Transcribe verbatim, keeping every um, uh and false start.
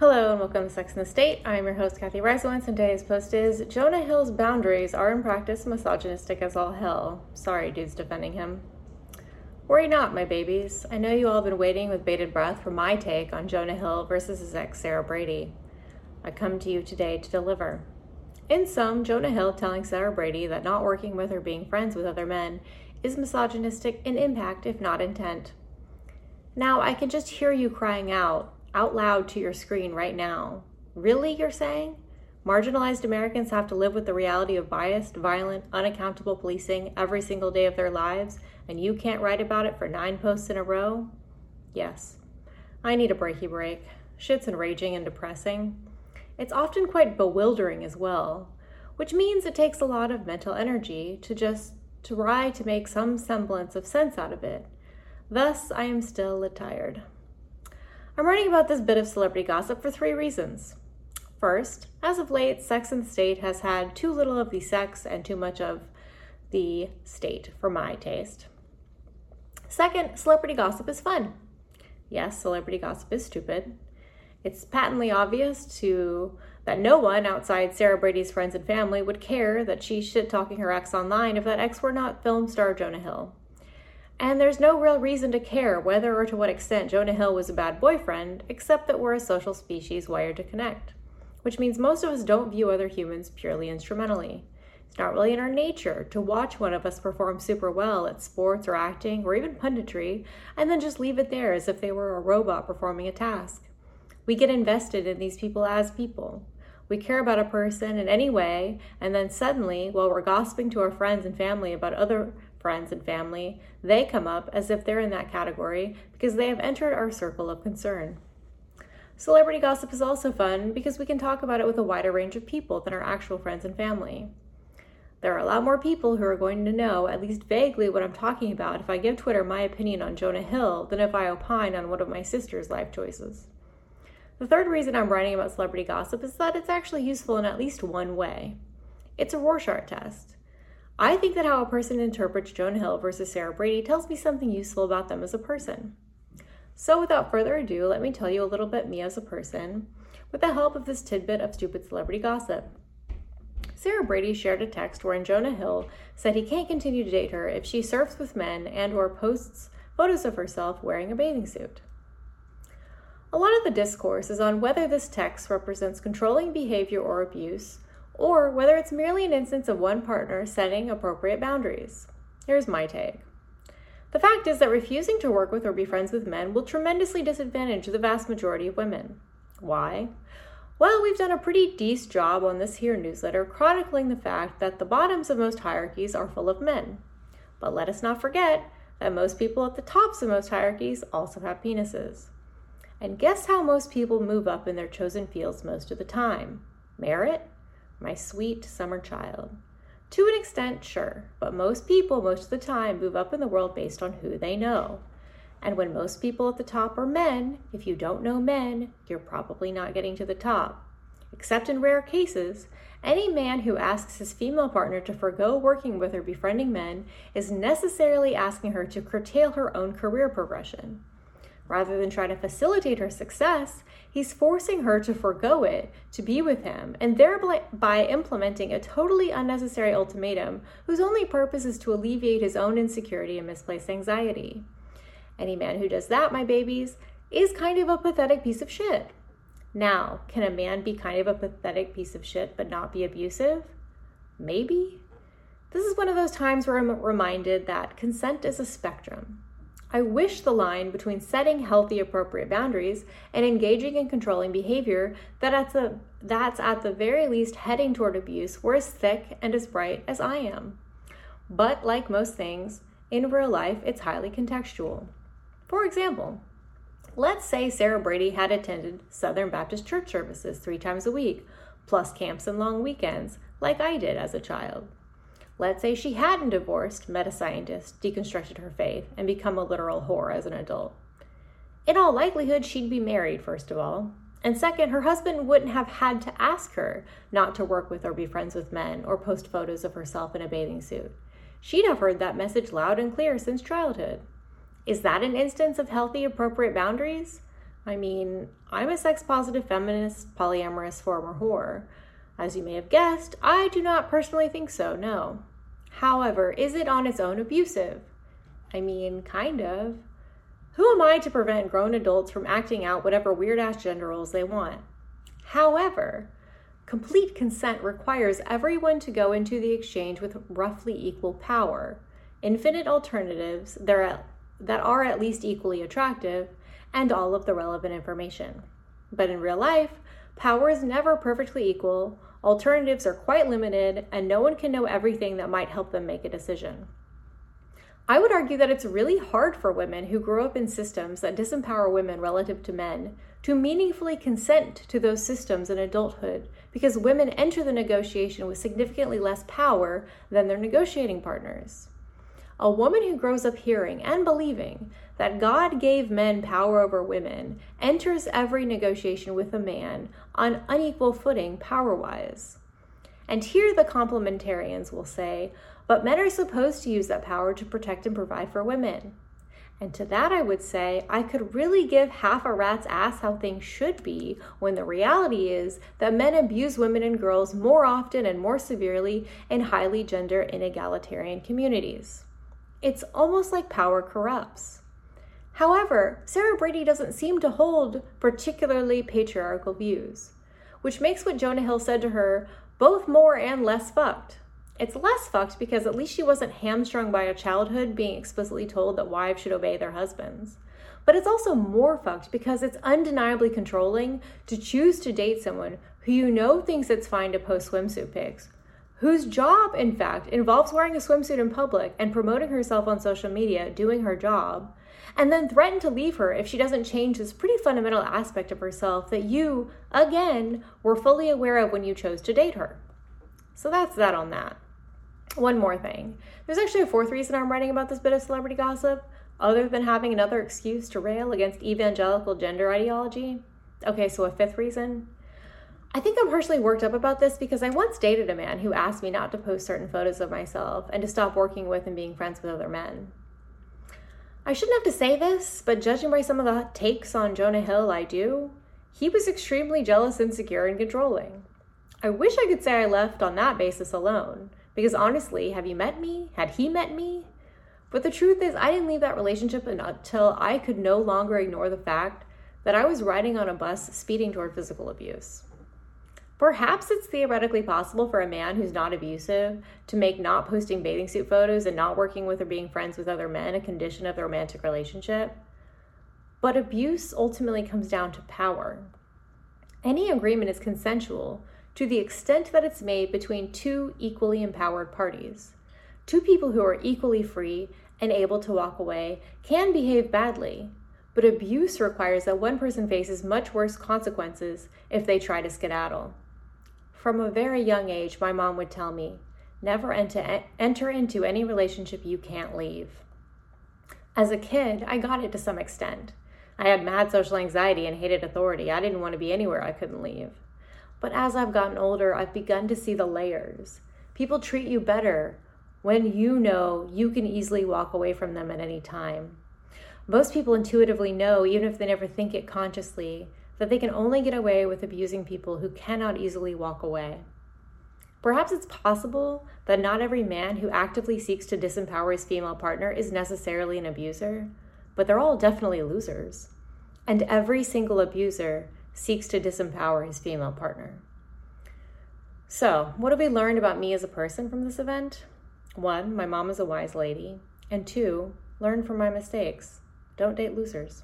Hello and welcome to Sex and the State. I'm your host, Kathy Reisowitz, and today's post is Jonah Hill's boundaries are in practice misogynistic as all hell. Sorry, dudes defending him. Worry not, my babies. I know you all have been waiting with bated breath for my take on Jonah Hill versus his ex, Sarah Brady. I come to you today to deliver. In sum, Jonah Hill telling Sarah Brady that not working with or being friends with other men is misogynistic in impact, if not intent. Now, I can just hear you crying out, out loud to your screen right now. Really, you're saying? Marginalized Americans have to live with the reality of biased, violent, unaccountable policing every single day of their lives, and you can't write about it for nine posts in a row? Yes. I need a breaky break. Shit's enraging and depressing. It's often quite bewildering as well, which means it takes a lot of mental energy to just try to make some semblance of sense out of it. Thus, I am still tired. I'm writing about this bit of celebrity gossip for three reasons. First, as of late, Sex and the State has had too little of the sex and too much of the state for my taste. Second, celebrity gossip is fun. Yes, celebrity gossip is stupid. It's patently obvious to that no one outside Sarah Brady's friends and family would care that she's shit-talking her ex online if that ex were not film star Jonah Hill. And there's no real reason to care whether or to what extent Jonah Hill was a bad boyfriend, except that we're a social species wired to connect, which means most of us don't view other humans purely instrumentally. It's not really in our nature to watch one of us perform super well at sports or acting or even punditry, and then just leave it there as if they were a robot performing a task. We get invested in these people as people. We care about a person in any way, and then suddenly, while we're gossiping to our friends and family about other friends and family, they come up as if they're in that category because they have entered our circle of concern. Celebrity gossip is also fun because we can talk about it with a wider range of people than our actual friends and family. There are a lot more people who are going to know at least vaguely what I'm talking about if I give Twitter my opinion on Jonah Hill than if I opine on one of my sister's life choices. The third reason I'm writing about celebrity gossip is that it's actually useful in at least one way. It's a Rorschach test. I think that how a person interprets Jonah Hill versus Sarah Brady tells me something useful about them as a person. So without further ado, let me tell you a little bit me as a person with the help of this tidbit of stupid celebrity gossip. Sarah Brady shared a text wherein Jonah Hill said he can't continue to date her if she surfs with men and or posts photos of herself wearing a bathing suit. A lot of the discourse is on whether this text represents controlling behavior or abuse, or whether it's merely an instance of one partner setting appropriate boundaries. Here's my take. The fact is that refusing to work with or be friends with men will tremendously disadvantage the vast majority of women. Why? Well, we've done a pretty decent job on this here newsletter chronicling the fact that the bottoms of most hierarchies are full of men. But let us not forget that most people at the tops of most hierarchies also have penises. And guess how most people move up in their chosen fields most of the time? Merit? My sweet summer child. To an extent, sure, but most people most of the time move up in the world based on who they know. And when most people at the top are men, if you don't know men, you're probably not getting to the top. Except in rare cases, any man who asks his female partner to forgo working with or befriending men is necessarily asking her to curtail her own career progression. Rather than try to facilitate her success, he's forcing her to forego it to be with him, and thereby implementing a totally unnecessary ultimatum whose only purpose is to alleviate his own insecurity and misplaced anxiety. Any man who does that, my babies, is kind of a pathetic piece of shit. Now, can a man be kind of a pathetic piece of shit but not be abusive? Maybe. This is one of those times where I'm reminded that consent is a spectrum. I wish the line between setting healthy, appropriate boundaries and engaging in controlling behavior that at the, that's at the very least heading toward abuse were as thick and as bright as I am. But like most things, in real life, it's highly contextual. For example, let's say Sarah Brady had attended Southern Baptist church services three times a week, plus camps and long weekends, like I did as a child. Let's say she hadn't divorced, met a scientist, deconstructed her faith, and become a literal whore as an adult. In all likelihood, she'd be married, first of all. And second, her husband wouldn't have had to ask her not to work with or be friends with men or post photos of herself in a bathing suit. She'd have heard that message loud and clear since childhood. Is that an instance of healthy, appropriate boundaries? I mean, I'm a sex-positive feminist, polyamorous former whore. As you may have guessed, I do not personally think so, no. However, is it on its own abusive? I mean, kind of. Who am I to prevent grown adults from acting out whatever weird-ass gender roles they want? However, complete consent requires everyone to go into the exchange with roughly equal power, infinite alternatives that are at least equally attractive, and all of the relevant information. But in real life, power is never perfectly equal, alternatives are quite limited, and no one can know everything that might help them make a decision. I would argue that it's really hard for women who grow up in systems that disempower women relative to men to meaningfully consent to those systems in adulthood, because women enter the negotiation with significantly less power than their negotiating partners. A woman who grows up hearing and believing that God gave men power over women enters every negotiation with a man on unequal footing power-wise. And here the complementarians will say, but men are supposed to use that power to protect and provide for women. And to that I would say, I could really give half a rat's ass how things should be when the reality is that men abuse women and girls more often and more severely in highly gender inegalitarian communities. It's almost like power corrupts. However, Sarah Brady doesn't seem to hold particularly patriarchal views, which makes what Jonah Hill said to her both more and less fucked. It's less fucked because at least she wasn't hamstrung by a childhood being explicitly told that wives should obey their husbands. But it's also more fucked because it's undeniably controlling to choose to date someone who you know thinks it's fine to post swimsuit pics, whose job, in fact, involves wearing a swimsuit in public and promoting herself on social media, doing her job, and then threaten to leave her if she doesn't change this pretty fundamental aspect of herself that you, again, were fully aware of when you chose to date her. So that's that on that. One more thing. There's actually a fourth reason I'm writing about this bit of celebrity gossip, other than having another excuse to rail against evangelical gender ideology. Okay, so a fifth reason. I think I'm personally worked up about this because I once dated a man who asked me not to post certain photos of myself and to stop working with and being friends with other men. I shouldn't have to say this, but judging by some of the takes on Jonah Hill I do, he was extremely jealous, insecure, and controlling. I wish I could say I left on that basis alone, because honestly, have you met me? Had he met me? But the truth is, I didn't leave that relationship until I could no longer ignore the fact that I was riding on a bus speeding toward physical abuse. Perhaps it's theoretically possible for a man who's not abusive to make not posting bathing suit photos and not working with or being friends with other men a condition of the romantic relationship. But abuse ultimately comes down to power. Any agreement is consensual to the extent that it's made between two equally empowered parties. Two people who are equally free and able to walk away can behave badly, but abuse requires that one person faces much worse consequences if they try to skedaddle. From a very young age, my mom would tell me, never enter, enter into any relationship you can't leave. As a kid, I got it to some extent. I had mad social anxiety and hated authority. I didn't want to be anywhere I couldn't leave. But as I've gotten older, I've begun to see the layers. People treat you better when you know you can easily walk away from them at any time. Most people intuitively know, even if they never think it consciously, that they can only get away with abusing people who cannot easily walk away. Perhaps it's possible that not every man who actively seeks to disempower his female partner is necessarily an abuser, but they're all definitely losers. And every single abuser seeks to disempower his female partner. So, what have we learned about me as a person from this event? One, my mom is a wise lady. And two, learn from my mistakes. Don't date losers.